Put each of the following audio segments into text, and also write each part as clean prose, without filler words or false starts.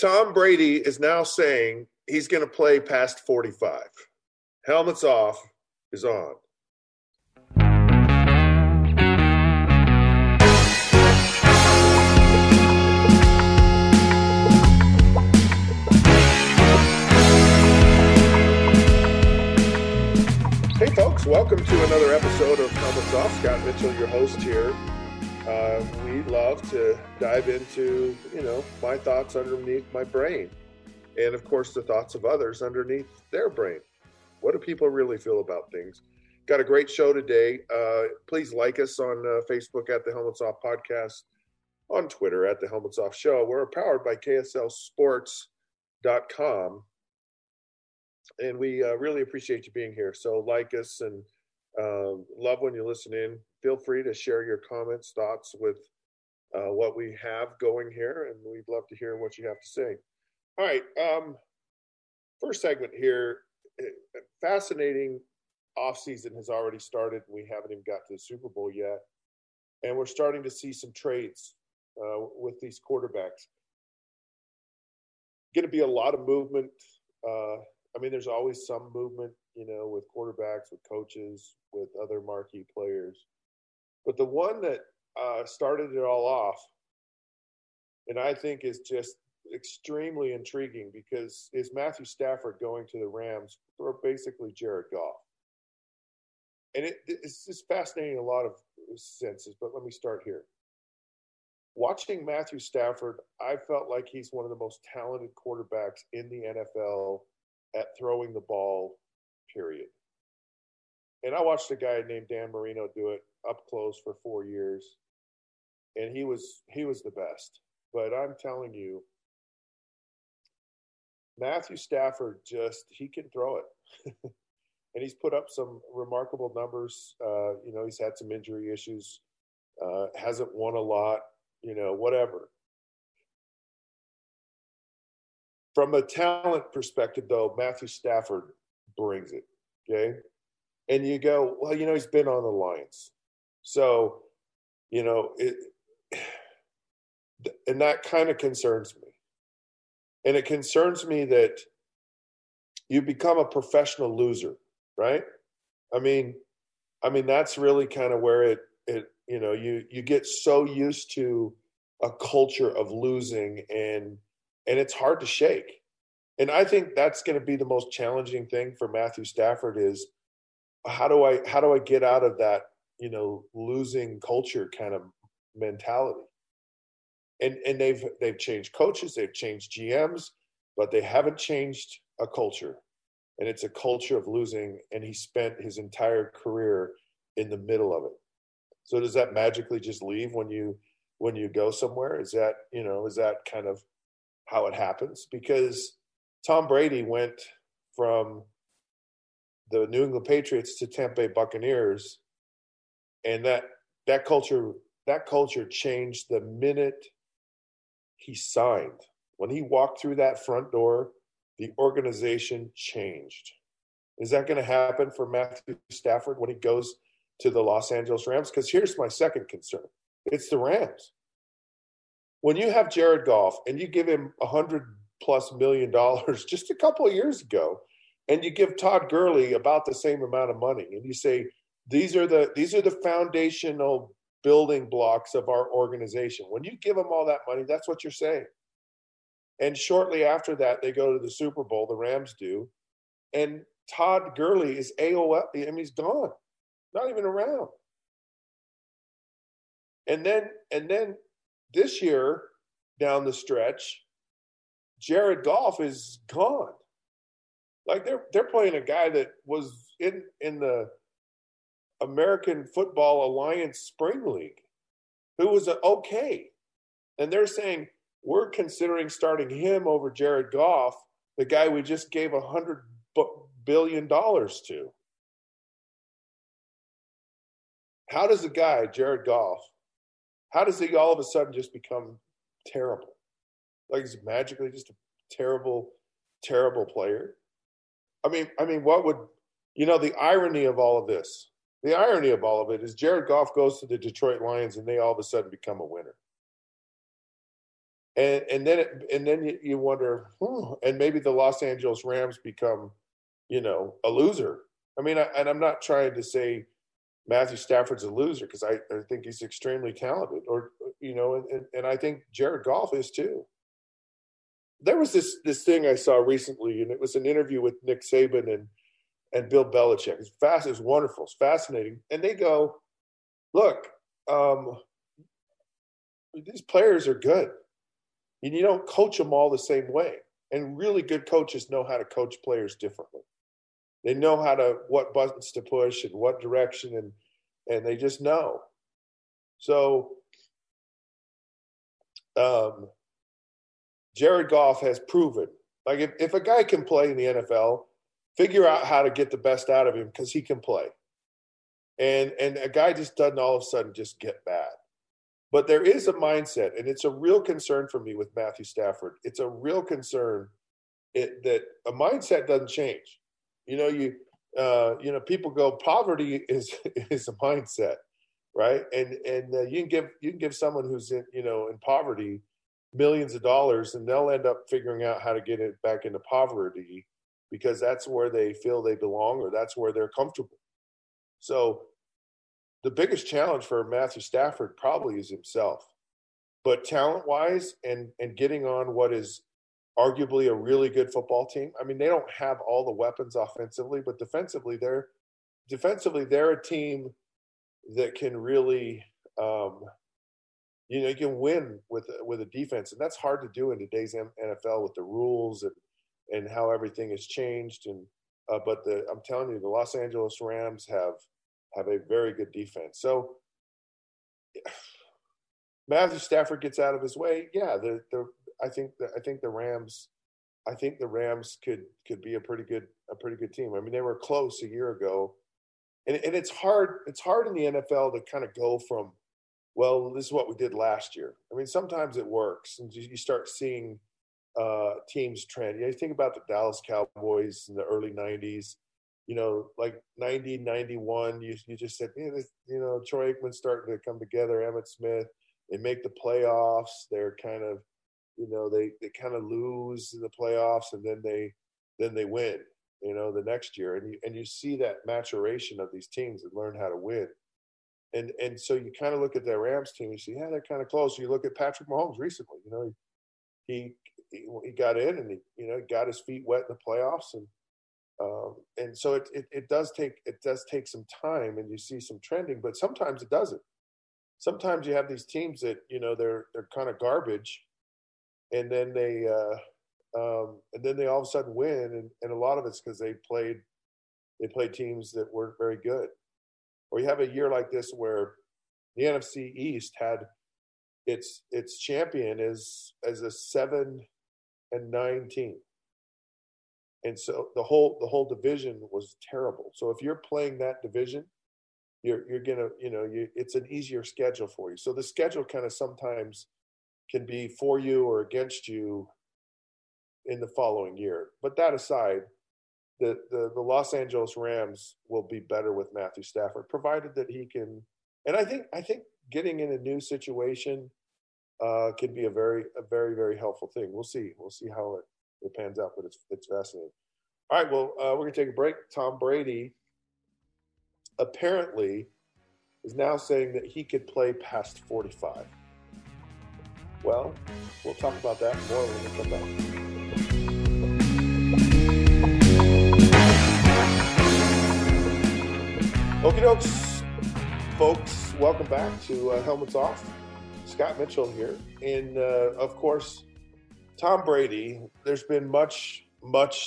Tom Brady is now saying he's going to play past 45. Helmets Off is on. Hey, folks, welcome to another episode of Helmets Off. Scott Mitchell, your host here. We love to dive into, my thoughts underneath my brain and, of course, the thoughts of others underneath their brain. What do people really feel about things? Got a great show today. Please like us on Facebook at The Helmets Off Podcast, on Twitter at The Helmets Off Show. We're powered by kslsports.com, and we really appreciate you being here. So like us and love when you listen in. Feel free to share your comments, thoughts with what we have going here, and we'd love to hear what you have to say. All right, first segment here. Fascinating offseason has already started. We haven't even got to the Super Bowl yet, and we're starting to see some trades with these quarterbacks. Going to be a lot of movement. There's always some movement, with quarterbacks, with coaches, with other marquee players. But the one that started it all off, and I think is just extremely intriguing, because is Matthew Stafford going to the Rams for basically Jared Goff. And it's just fascinating in a lot of senses, but let me start here. Watching Matthew Stafford, I felt like he's one of the most talented quarterbacks in the NFL at throwing the ball, period. And I watched a guy named Dan Marino do it up close for 4 years, and he was the best. But I'm telling you, Matthew Stafford he can throw it. And he's put up some remarkable numbers. He's had some injury issues, hasn't won a lot, whatever. From a talent perspective, though, Matthew Stafford brings it, okay? And you go, well, he's been on the Lions. So, and that kind of concerns me. And it concerns me that you become a professional loser, right? I mean, that's really kind of where it you get so used to a culture of losing and it's hard to shake. And I think that's going to be the most challenging thing for Matthew Stafford is how do I get out of that, losing culture kind of mentality? And they've changed coaches, they've changed GMs, but they haven't changed a culture. And it's a culture of losing, and he spent his entire career in the middle of it. So does that magically just leave when you go somewhere? Is that, is that kind of how it happens? Because Tom Brady went from the New England Patriots to Tampa Bay Buccaneers, and that culture changed the minute he signed. When he walked through that front door, the organization changed. Is that going to happen for Matthew Stafford when he goes to the Los Angeles Rams? Because here's my second concern. It's the Rams. When you have Jared Goff and you give him $100+ million just a couple of years ago, and you give Todd Gurley about the same amount of money, and you say, these are the foundational building blocks of our organization. When you give them all that money, that's what you're saying. And shortly after that, they go to the Super Bowl, the Rams do, and Todd Gurley is AOL. I mean, he's gone, not even around. And then this year, down the stretch, Jared Goff is gone. Like they're playing a guy that was in the American Football Alliance Spring League, who was okay. And they're saying, we're considering starting him over Jared Goff, the guy we just gave $100 billion to. How does a guy, Jared Goff, how does he all of a sudden just become terrible? Like he's magically just a terrible, terrible player. I mean, what would, the irony of all of this? The irony of all of it is Jared Goff goes to the Detroit Lions and they all of a sudden become a winner. And then you wonder, and maybe the Los Angeles Rams become, a loser. I mean, and I'm not trying to say Matthew Stafford's a loser, because I think he's extremely talented, or, and I think Jared Goff is too. There was this thing I saw recently, and it was an interview with Nick Saban and Bill Belichick. It's wonderful. It's fascinating. And they go, look, these players are good. And you don't coach them all the same way. And really good coaches know how to coach players differently. They know what buttons to push and what direction, and they just know. So Jared Goff has proven, like, if a guy can play in the NFL, figure out how to get the best out of him, because he can play. And a guy just doesn't all of a sudden just get bad. But there is a mindset, and it's a real concern for me with Matthew Stafford. It's a real concern that a mindset doesn't change. People go, poverty is a mindset, right? And you can give someone who's in poverty millions of dollars, and they'll end up figuring out how to get it back into poverty, because that's where they feel they belong, or that's where they're comfortable. So the biggest challenge for Matthew Stafford probably is himself, but talent-wise and getting on what is arguably a really good football team. I mean, they don't have all the weapons offensively, but defensively they're a team that can really, you can win with a defense, and that's hard to do in today's NFL with the rules and how everything has changed. And but I'm telling you, the Los Angeles Rams have a very good defense. So Matthew Stafford gets out of his way. Yeah, I think the Rams could be a pretty good team. I mean, they were close a year ago, and it's hard in the NFL to kind of go from, well, this is what we did last year. I mean, sometimes it works, and you start seeing teams trend. You think about the Dallas Cowboys in the early 90s, like 90, 91, you just said, Troy Aikman's starting to come together, Emmitt Smith, they make the playoffs. They're kind of, they kind of lose in the playoffs, and then they win, the next year. And you see that maturation of these teams that learn how to win. And so you kind of look at that Rams team, you see, yeah, they're kind of close. You look at Patrick Mahomes recently, he got in, and he got his feet wet in the playoffs, and so it does take some time, and you see some trending, but sometimes it doesn't. Sometimes you have these teams that they're kind of garbage, and then they all of a sudden win, and a lot of it's because they played teams that weren't very good. Or you have a year like this where the NFC East had its champion as a 7-9 team. And so the whole division was terrible. So if you're playing that division, you're gonna it's an easier schedule for you. So the schedule kind of sometimes can be for you or against you in the following year. But that aside, the Los Angeles Rams will be better with Matthew Stafford, provided that he can. And I think getting in a new situation can be a very, very helpful thing. We'll see how it pans out, but it's fascinating. All right, well, we're going to take a break. Tom Brady apparently is now saying that he could play past 45. Well, we'll talk about that more when we come back. Okie dokes, folks, welcome back to Helmets Off. Scott Mitchell here. And, of course, Tom Brady, there's been much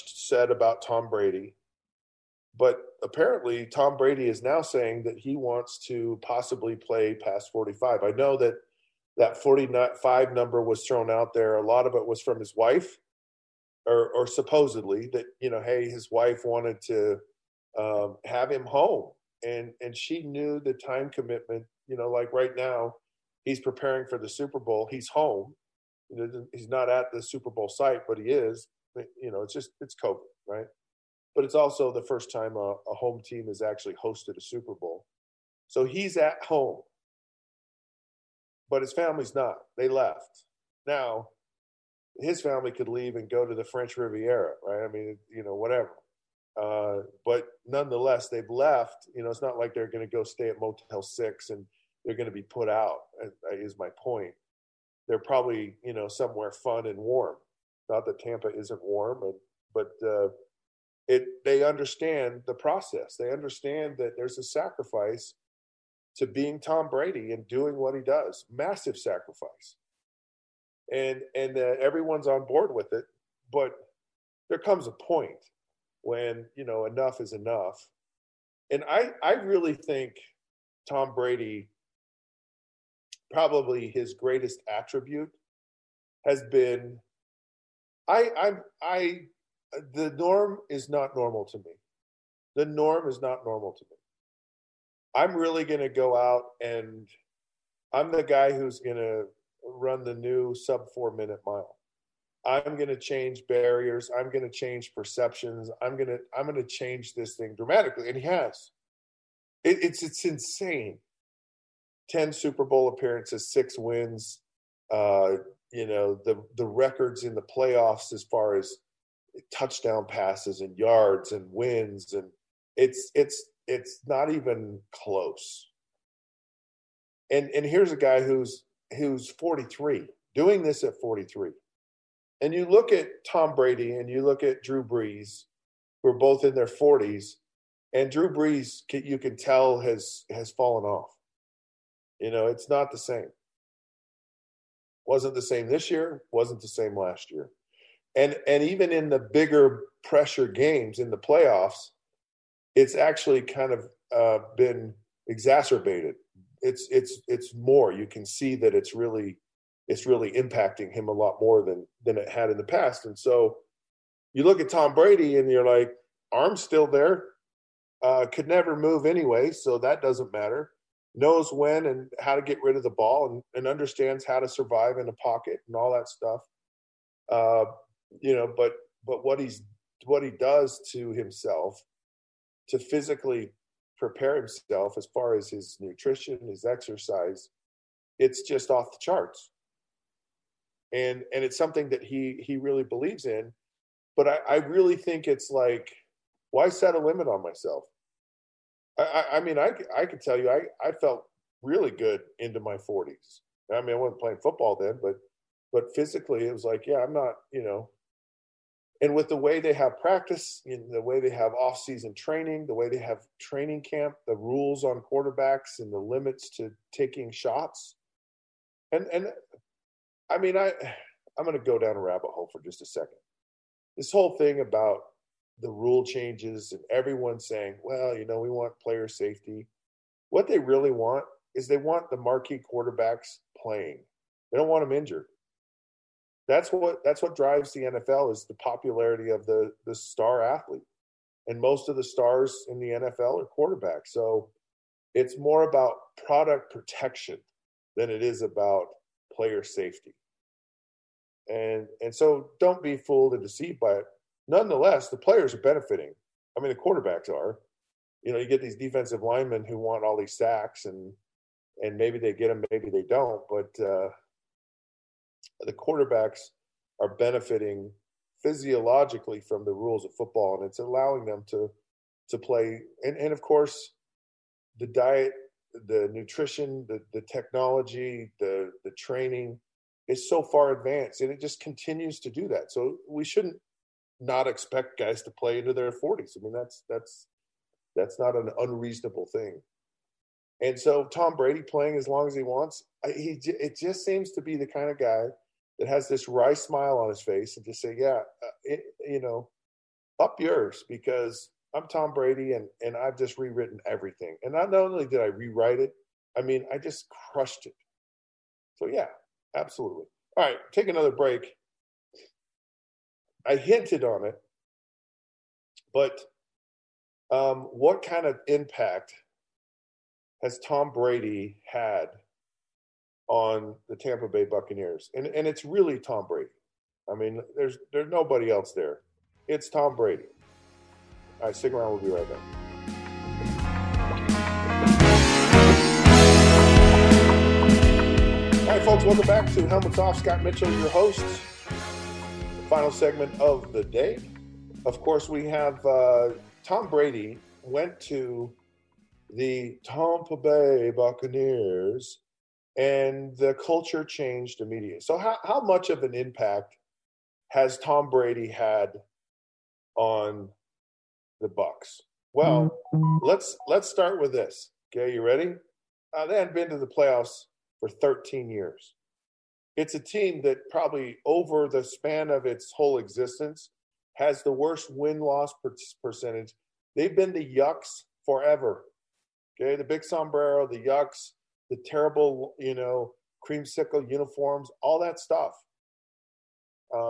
said about Tom Brady. But apparently Tom Brady is now saying that he wants to possibly play past 45. I know that 45 number was thrown out there. A lot of it was from his wife, or supposedly that, hey, his wife wanted to have him home. And she knew the time commitment, like right now he's preparing for the Super Bowl. He's home. He's not at the Super Bowl site, but he is. It's COVID, right? But it's also the first time a home team has actually hosted a Super Bowl. So he's at home, but his family's not. They left. Now, his family could leave and go to the French Riviera, right? I mean, you know, whatever. But nonetheless, they've left. You know, it's not like they're going to go stay at Motel 6 and they're going to be put out, is my point. They're probably, you know, somewhere fun and warm. Not that Tampa isn't warm, but they understand the process. They understand that there's a sacrifice to being Tom Brady and doing what he does. Massive sacrifice. And everyone's on board with it. But there comes a point when, you know, enough is enough. And I really think Tom Brady, probably his greatest attribute has been, the norm is not normal to me. The norm is not normal to me. I'm really going to go out and I'm the guy who's going to run the new sub 4 minute mile. I'm going to change barriers. I'm going to change perceptions. I'm going to change this thing dramatically. And he has. It's insane. 10 Super Bowl appearances, 6 wins, you know, the records in the playoffs as far as touchdown passes and yards and wins, and it's not even close. And here's a guy who's 43, doing this at 43. And you look at Tom Brady and you look at Drew Brees, who are both in their 40s, and Drew Brees, you can tell, has fallen off. You know, it's not the same. Wasn't the same this year. Wasn't the same last year. And even in the bigger pressure games in the playoffs, it's actually kind of been exacerbated. It's more. You can see that it's really impacting him a lot more than it had in the past. And so you look at Tom Brady and you're like, arm's still there. Could never move anyway, so that doesn't matter. Knows when and how to get rid of the ball and understands how to survive in the pocket and all that stuff. You know, but what he does to himself to physically prepare himself as far as his nutrition, his exercise, it's just off the charts. And it's something that he really believes in. But I really think it's like, why set a limit on myself? I mean, I could tell you, I felt really good into my 40s. I mean, I wasn't playing football then, but physically it was like, yeah, I'm not, you know. And with the way they have practice, in the way they have off-season training, the way they have training camp, the rules on quarterbacks and the limits to taking shots. And I mean, I'm going to go down a rabbit hole for just a second. This whole thing about the rule changes and everyone saying, well, you know, we want player safety. What they really want is they want the marquee quarterbacks playing. They don't want them injured. That's what drives the NFL is the popularity of the star athlete. And most of the stars in the NFL are quarterbacks. So it's more about product protection than it is about player safety. And so don't be fooled and deceived by it. Nonetheless, the players are benefiting. I mean, the quarterbacks are. You know, you get these defensive linemen who want all these sacks, and maybe they get them, maybe they don't. But the quarterbacks are benefiting physiologically from the rules of football, and it's allowing them to play. And of course, the diet, the nutrition, the technology, the training is so far advanced, and it just continues to do that. So we shouldn't not expect guys to play into their 40s. I mean, that's not an unreasonable thing. And so Tom Brady playing as long as he wants, it just seems to be the kind of guy that has this wry smile on his face and just say, yeah, you know, up yours, because I'm Tom Brady and I've just rewritten everything. And not only did I rewrite it, I mean, I just crushed it. So yeah, absolutely. All right, take another break. I hinted on it, but what kind of impact has Tom Brady had on the Tampa Bay Buccaneers? And it's really Tom Brady. I mean, there's nobody else there. It's Tom Brady. All right, stick around. We'll be right back. All right, folks, welcome back to Helmets Off. Scott Mitchell, your host. Final segment of the day. Of course, we have Tom Brady went to the Tampa Bay Buccaneers, and the culture changed immediately. So how much of an impact has Tom Brady had on the Bucs? Well, let's start with this. Okay, you ready? They hadn't been to the playoffs for 13 years. It's a team that probably over the span of its whole existence has the worst win-loss percentage. They've been the yucks forever. Okay, the big sombrero, the yucks, the terrible, creamsicle uniforms, all that stuff.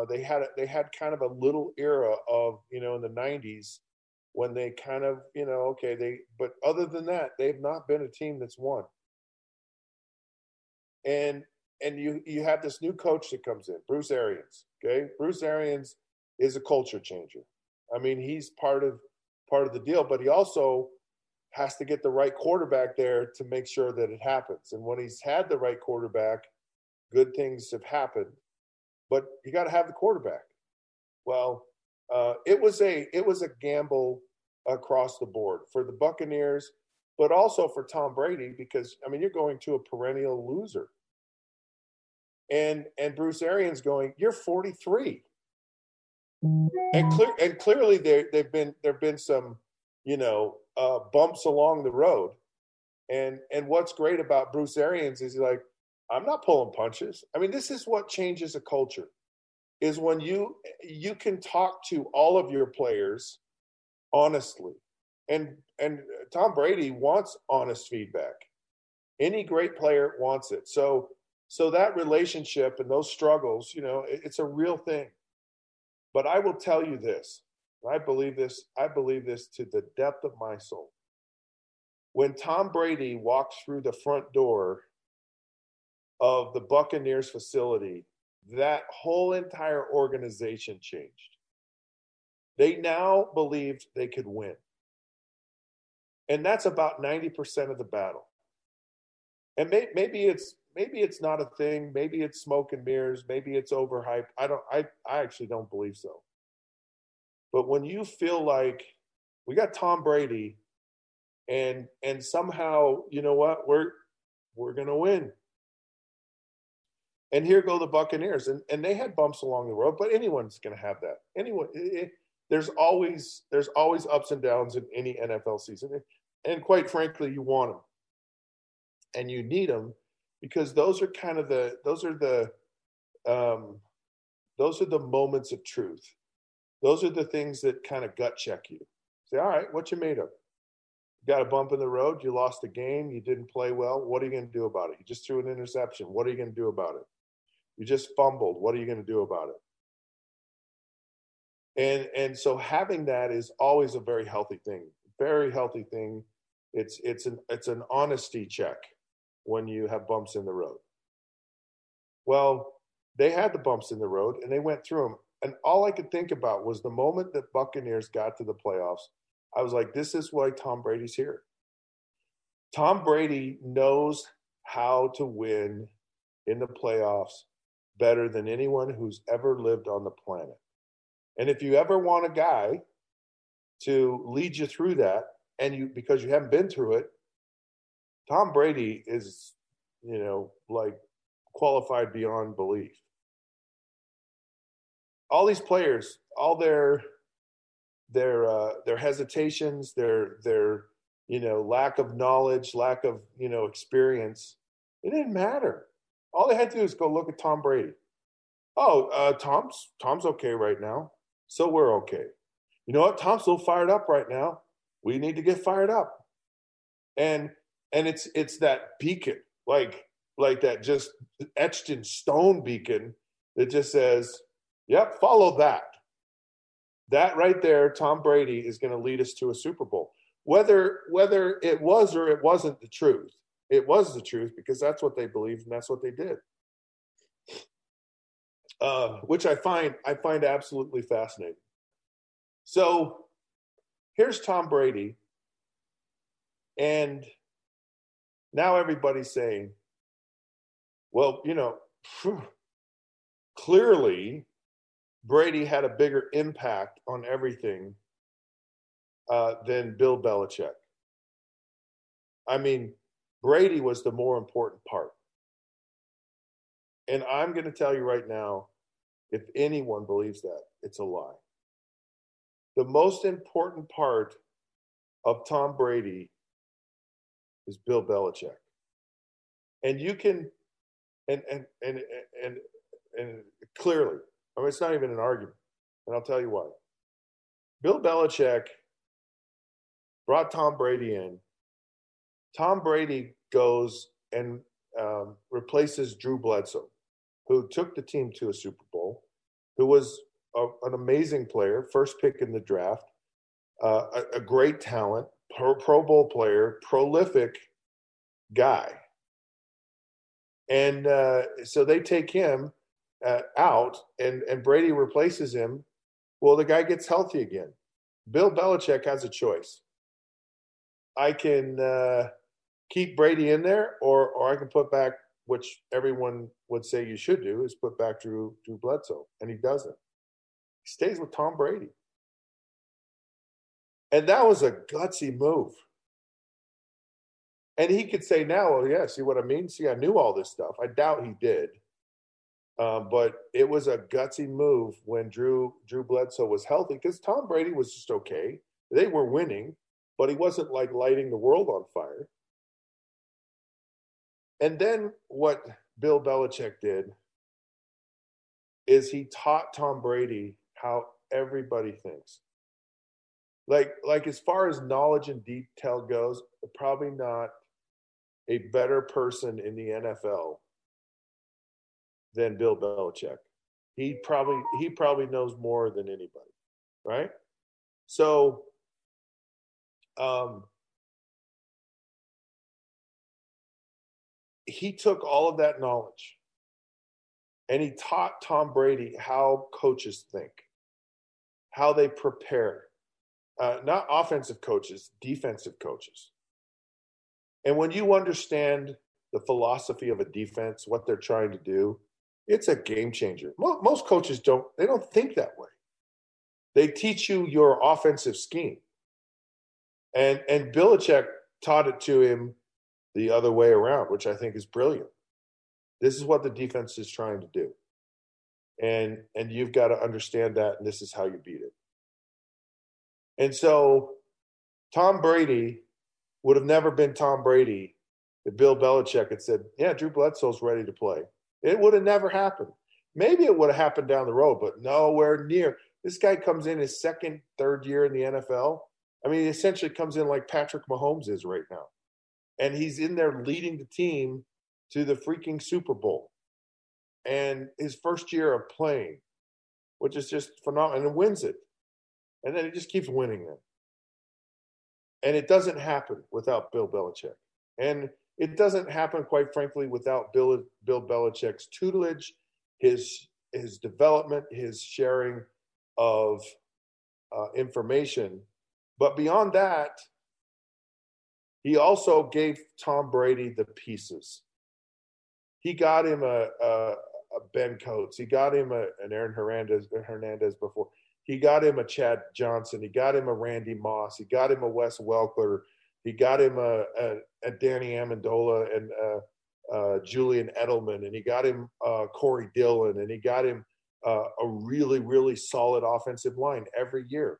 They had kind of a little era of, in the 90s when they kind of, but other than that, they've not been a team that's won. And you have this new coach that comes in, Bruce Arians. Okay, Bruce Arians is a culture changer. I mean, he's part of the deal, but he also has to get the right quarterback there to make sure that it happens. And when he's had the right quarterback, good things have happened. But you got to have the quarterback. Well, it was a gamble across the board for the Buccaneers, but also for Tom Brady, because you're going to a perennial loser. And Bruce Arians going, you're 43. And clearly there've been some, bumps along the road. And what's great about Bruce Arians is he's like, I'm not pulling punches. This is what changes a culture, is when you can talk to all of your players honestly. And Tom Brady wants honest feedback. Any great player wants it. So that relationship and those struggles, it's a real thing. But I will tell you this, and I believe this to the depth of my soul. When Tom Brady walks through the front door of the Buccaneers facility, that whole entire organization changed. They now believed they could win. And that's about 90% of the battle. And maybe it's not a thing. Maybe it's smoke and mirrors. Maybe it's overhyped. I actually don't believe so. But when you feel like we got Tom Brady and somehow, we're going to win. And here go the Buccaneers. And they had bumps along the road, but anyone's going to have that. Anyone, there's always ups and downs in any NFL season. And quite frankly, you want them. And you need them. Because those are the moments of truth. Those are the things that kind of gut check you. Say, all right, what you made of? You got a bump in the road. You lost a game. You didn't play well. What are you going to do about it? You just threw an interception. What are you going to do about it? You just fumbled. What are you going to do about it? And so having that is always a very healthy thing. Very healthy thing. It's an honesty check. When you have bumps in the road. Well, they had the bumps in the road and they went through them. And all I could think about was the moment that Buccaneers got to the playoffs, I was like, this is why Tom Brady's here. Tom Brady knows how to win in the playoffs better than anyone who's ever lived on the planet. And if you ever want a guy to lead you through that, because you haven't been through it, Tom Brady is, qualified beyond belief. All these players, all their hesitations, their lack of knowledge, lack of, experience, it didn't matter. All they had to do was go look at Tom Brady. Oh, Tom's okay right now, so we're okay. You know what? Tom's a little fired up right now. We need to get fired up. And it's that beacon, like that just etched in stone beacon that just says, yep, follow that. That right there, Tom Brady is going to lead us to a Super Bowl. Whether it was or it wasn't the truth, it was the truth because that's what they believed and that's what they did. Which I find absolutely fascinating. So here's Tom Brady. And now everybody's saying, well, clearly Brady had a bigger impact on everything than Bill Belichick. I mean, Brady was the more important part. And I'm going to tell you right now, if anyone believes that, it's a lie. The most important part of Tom Brady is Bill Belichick. And you can, and clearly, I mean, it's not even an argument. And I'll tell you why. Bill Belichick brought Tom Brady in. Tom Brady goes and replaces Drew Bledsoe, who took the team to a Super Bowl, who was an amazing player, first pick in the draft, a great talent, Pro Bowl player, prolific guy. And so they take him out, and Brady replaces him. Well, the guy gets healthy again. Bill Belichick has a choice. I can keep Brady in there, or I can put back, which everyone would say you should do, is put back Drew Bledsoe, and he doesn't. He stays with Tom Brady. And that was a gutsy move. And he could say now, oh, yeah, see what I mean? See, I knew all this stuff. I doubt he did. But it was a gutsy move when Drew Bledsoe was healthy, because Tom Brady was just okay. They were winning, but he wasn't like lighting the world on fire. And then what Bill Belichick did is he taught Tom Brady how everybody thinks. Like as far as knowledge and detail goes, probably not a better person in the NFL than Bill Belichick. He probably knows more than anybody, right? So he took all of that knowledge and he taught Tom Brady how coaches think, how they prepare. Not offensive coaches, defensive coaches. And when you understand the philosophy of a defense, what they're trying to do, it's a game changer. Most coaches don't think that way. They teach you your offensive scheme. And Belichick taught it to him the other way around, which I think is brilliant. This is what the defense is trying to do. And you've got to understand that, and this is how you beat it. And so Tom Brady would have never been Tom Brady if Bill Belichick had said, yeah, Drew Bledsoe's ready to play. It would have never happened. Maybe it would have happened down the road, but nowhere near. This guy comes in his second, third year in the NFL. I mean, he essentially comes in like Patrick Mahomes is right now. And he's in there leading the team to the freaking Super Bowl. And his first year of playing, which is just phenomenal, and wins it. And then it just keeps winning them. And it doesn't happen without Bill Belichick. And it doesn't happen, quite frankly, without Bill Belichick's tutelage, his development, his sharing of information. But beyond that, he also gave Tom Brady the pieces. He got him a Ben Coates. He got him an Aaron Hernandez before. He got him a Chad Johnson. He got him a Randy Moss. He got him a Wes Welker. He got him a Danny Amendola and Julian Edelman. And he got him Corey Dillon. And he got him a really, really solid offensive line every year.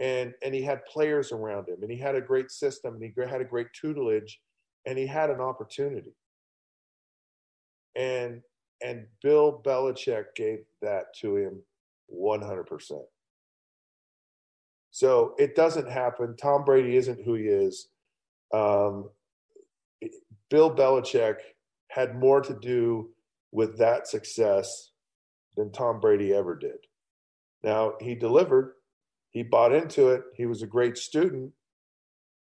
And he had players around him. And he had a great system. And he had a great tutelage. And he had an opportunity. And Bill Belichick gave that to him. 100%. So it doesn't happen. Tom Brady isn't who he is. Bill Belichick had more to do with that success than Tom Brady ever did. Now, he delivered. He bought into it. He was a great student,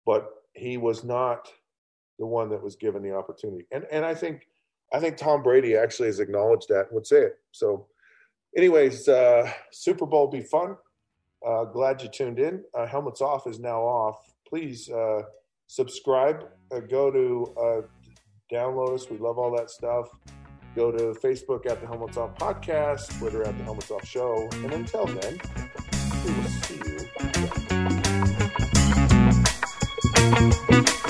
but he was not the one that was given the opportunity. And I think Tom Brady actually has acknowledged that and would say it. So anyways, Super Bowl be fun. Glad you tuned in. Helmets Off is now off. Please subscribe. Go to download us. We love all that stuff. Go to Facebook at the Helmets Off Podcast, Twitter at the Helmets Off Show. And until then, we will see you.